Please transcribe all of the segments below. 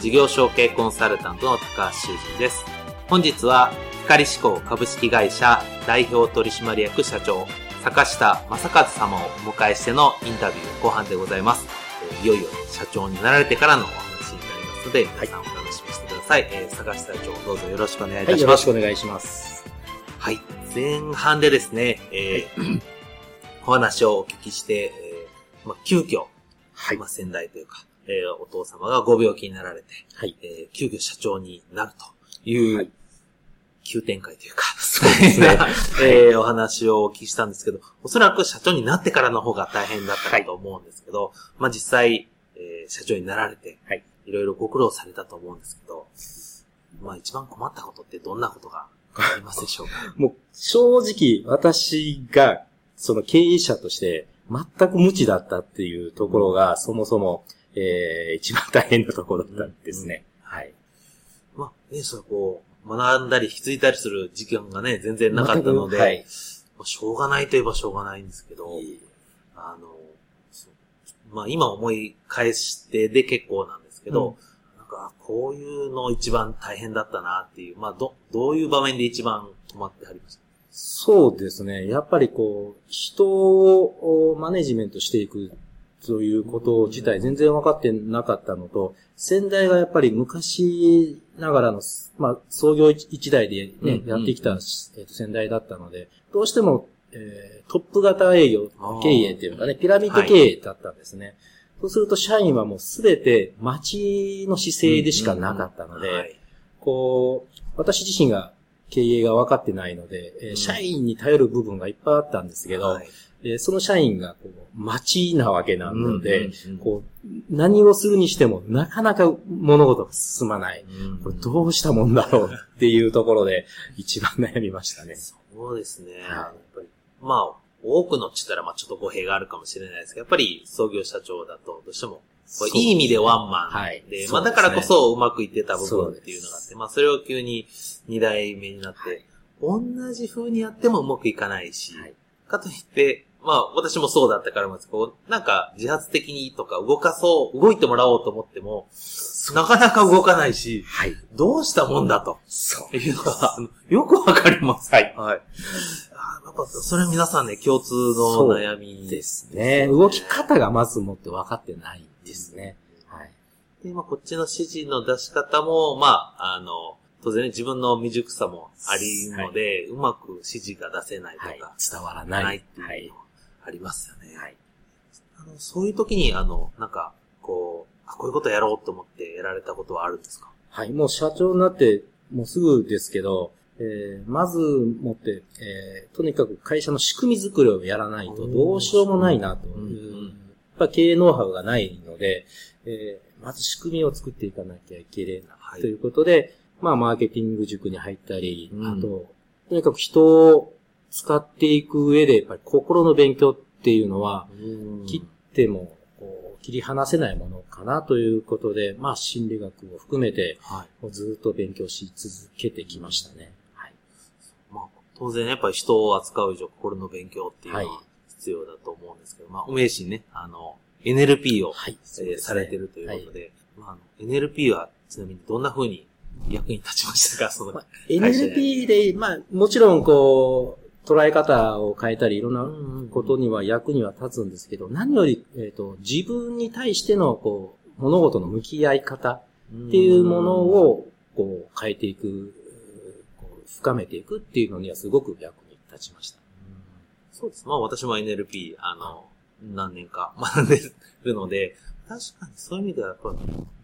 事業承継コンサルタントの高橋修人です。本日は光志向株式会社代表取締役社長坂下正和様をお迎えしてのインタビュー後半でございます。いよいよ社長になられてからのお話になりますので、皆さんお楽しみしてください。はい、坂下社長どうぞよろしくお願いいたします。はい、よろしくお願いします。はい、前半でですね、お話をお聞きして、急遽、先代というか、お父様がご病気になられて、急遽社長になるという、急展開というか、そうですねお話をお聞きしたんですけど、おそらく社長になってからの方が大変だったと思うんですけど、実際、社長になられて、いろいろご苦労されたと思うんですけど、一番困ったことってどんなことがありますでしょうか？もう正直私がその経営者として全く無知だったっていうところがそもそも、一番大変なところだったんですね。それ学んだり引き継いだりする時間がね全然なかったので、しょうがないといえばしょうがないんですけど、今思い返してで結構なんですけど、こういうの一番大変だったなっていう、どういう場面で一番困ってはりました？そうですね。やっぱり人をマネジメントしていくということ自体全然分かってなかったのと、先代がやっぱり昔ながらの、創業一代でね、やってきた先代だったので、どうしてもトップ型営業経営っていうかね、ピラミッド経営だったんですね。そうすると社員はもうすべて町の姿勢でしかなかったので、私自身が経営が分かってないので、社員に頼る部分がいっぱいあったんですけど、その社員が町なわけなので、何をするにしてもなかなか物事が進まない。これどうしたもんだろうっていうところで一番悩みましたね。そうですね。やっぱり多くのって言ったら、ちょっと語弊があるかもしれないですけど、やっぱり創業社長だと、どうしても、いい意味でワンマンで、だからこそうまくいってた部分っていうのがあって、それを急に2代目になって、同じ風にやってもうまくいかないし、かといって、私もそうだったからもですけど、自発的にとか動いてもらおうと思っても、なかなか動かないし、どうしたもんだと、いうのが、よくわかります。それは皆さんね、共通の悩みですね。動き方がまずもって分かってないんですね。で、こっちの指示の出し方も、当然ね、自分の未熟さもありので、うまく指示が出せないとか、伝わらないっていうのもありますよね。そういう時に、こういうことやろうと思ってやられたことはあるんですか？もう社長になって、もうすぐですけど、まずもって、とにかく会社の仕組み作りをやらないとどうしようもないなという、経営ノウハウがないので、まず仕組みを作っていかなきゃいけないということで、マーケティング塾に入ったり、あと、とにかく人を使っていく上で、やっぱり心の勉強っていうのは、切っても切り離せないものかなということで、心理学を含めて、ずっと勉強し続けてきましたね。当然やっぱり人を扱う以上、心の勉強っていうのは必要だと思うんですけど、お名刺にね、NLP を、されてるということで、NLP はちなみにどんな風に役に立ちましたか？NLP で、もちろん捉え方を変えたり、いろんなことには役には立つんですけど、何より、自分に対しての、物事の向き合い方っていうものを、変えていく、深めていくっていうのにはすごく役に立ちました。そうです。まあ私も NLP、何年か学んでるので、確かにそういう意味ではやっぱ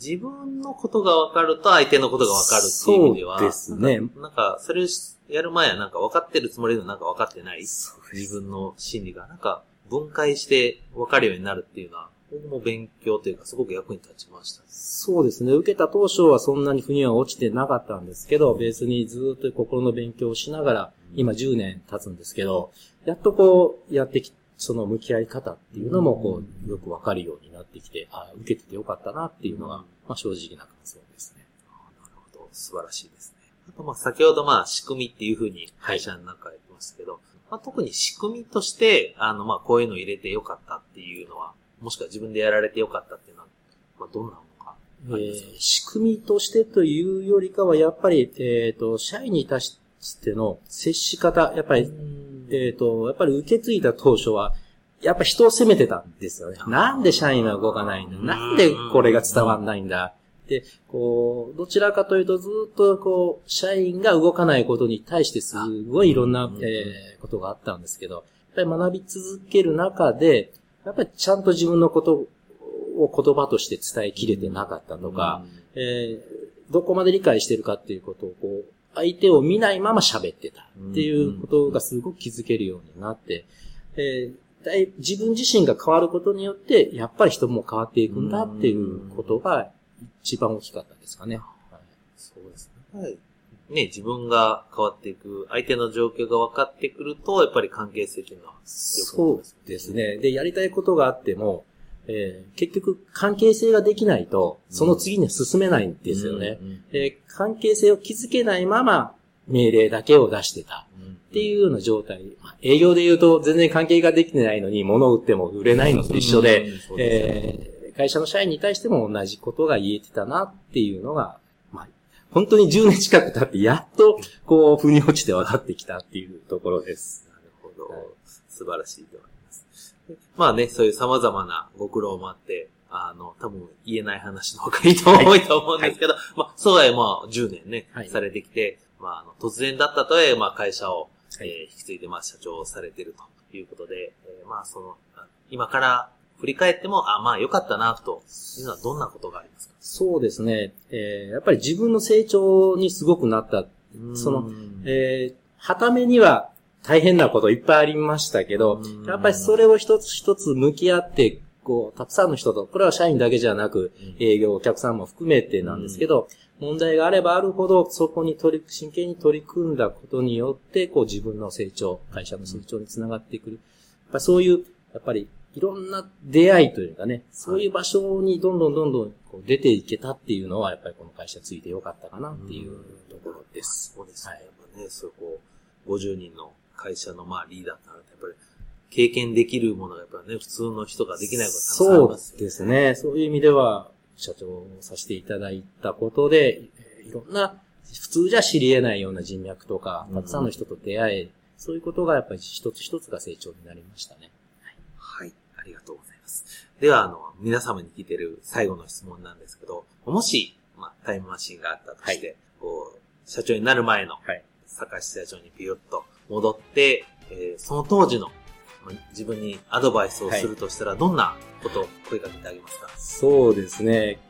自分のことが分かると相手のことが分かるっていう意味では、そうですね。なんかそれをやる前はなんか分かってるつもりのなんか分かってない自分の心理がなんか分解して分かるようになるっていうのは、僕も勉強というかすごく役に立ちました。そうですね。受けた当初はそんなに腑には落ちてなかったんですけど、ベースにずっと心の勉強をしながら、今10年経つんですけど、やっとこうやってきて、その向き合い方っていうのもこうよくわかるようになってきて、あ、受けててよかったなっていうのが、まあ正直な感想ですね。なるほど、素晴らしいですね。あとまあ先ほどまあ仕組みっていうふうに会社の中で言ってますけど、はい、まあ特に仕組みとしてまあこういうの入れてよかったっていうのは、もしくは自分でやられてよかったっていうのは、まあどんなのかありますか？仕組みとしてというよりかはやっぱり社員に対しての接し方、やっぱり。やっぱり受け継いだ当初は、やっぱ人を責めてたんですよね。なんで社員は動かないんだ、なんでこれが伝わんないんだ。で、こう、どちらかというとずっとこう、社員が動かないことに対してすごいいろんな、ことがあったんですけど、やっぱり学び続ける中で、やっぱりちゃんと自分のことを言葉として伝えきれてなかったとか、どこまで理解してるかっていうことをこう、相手を見ないまま喋ってたっていうことがすごく気づけるようになって、自分自身が変わることによって、やっぱり人も変わっていくんだっていうことが一番大きかったですかね。はい、そうですね。はい。ね、自分が変わっていく、相手の状況が分かってくると、やっぱり関係性っていうのは強くなりますね。そうですね。で、やりたいことがあっても、結局関係性ができないとその次には進めないんですよね、関係性を築けないまま命令だけを出してたっていうような状態、営業で言うと全然関係ができてないのに物を売っても売れないのと一緒で、会社の社員に対しても同じことが言えてたなっていうのが、本当に10年近く経ってやっとこう腑に落ちて分かってきたっていうところです。なるほど、はい、素晴らしいと思います。まあね、そういう様々なご苦労もあって、多分言えない話の方がいいと思うと思うんですけど、まあ、そうは10年ね、されてきて、突然だったとはいえ、会社を、引き継いで、社長をされているということで、今から振り返っても、良かったな、というのはどんなことがありますか？そうですね、やっぱり自分の成長にすごくなった、はためには、大変なこといっぱいありましたけど、やっぱりそれを一つ一つ向き合って、こう、たくさんの人と、これは社員だけじゃなく、営業、お客さんも含めてなんですけど、問題があればあるほど、そこに真剣に取り組んだことによって、こう自分の成長、会社の成長につながってくる。やっぱそういう、やっぱりいろんな出会いというかね、そういう場所にどんどんこう出ていけたっていうのは、やっぱりこの会社ついてよかったかなっていうところです。そうですね。はい。そこ、50人の会社のリーダーになると、やっぱり経験できるものがやっぱりね、普通の人ができないことたくさんありますよね。そうですね。そういう意味では、社長をさせていただいたことで、いろんな、普通じゃ知り得ないような人脈とか、たくさんの人と出会え、そういうことがやっぱり一つ一つが成長になりましたね。はい。ありがとうございます。では、皆様に聞いてる最後の質問なんですけど、もし、タイムマシンがあったとして、こう、社長になる前の、坂下社長にピュッと、戻って、その当時の自分にアドバイスをするとしたら、どんなことを声かけてあげますか？そうですね。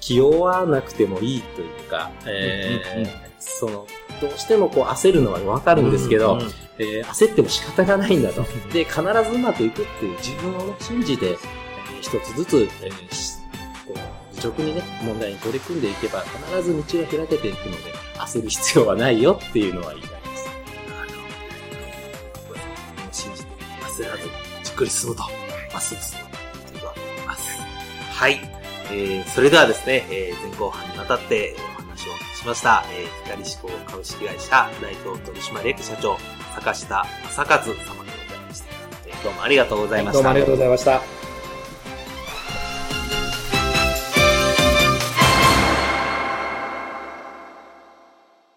気負わなくてもいいというか、どうしてもこう焦るのはわかるんですけど、焦っても仕方がないんだと。で、必ずうまくいくっていう自分を信じて、一つずつ、直にね、問題に取り組んでいけば、必ず道が開けていくので、焦る必要はないよっていうのは言いたい。信じて焦らずじっくり進むと、まっすぐ進むということだと思います。はい、それではですね、前後半にわたってお話をしました、光志向株式会社代表取締役社長坂下正和様でございました。どうもありがとうございました。どうもありがとうございました。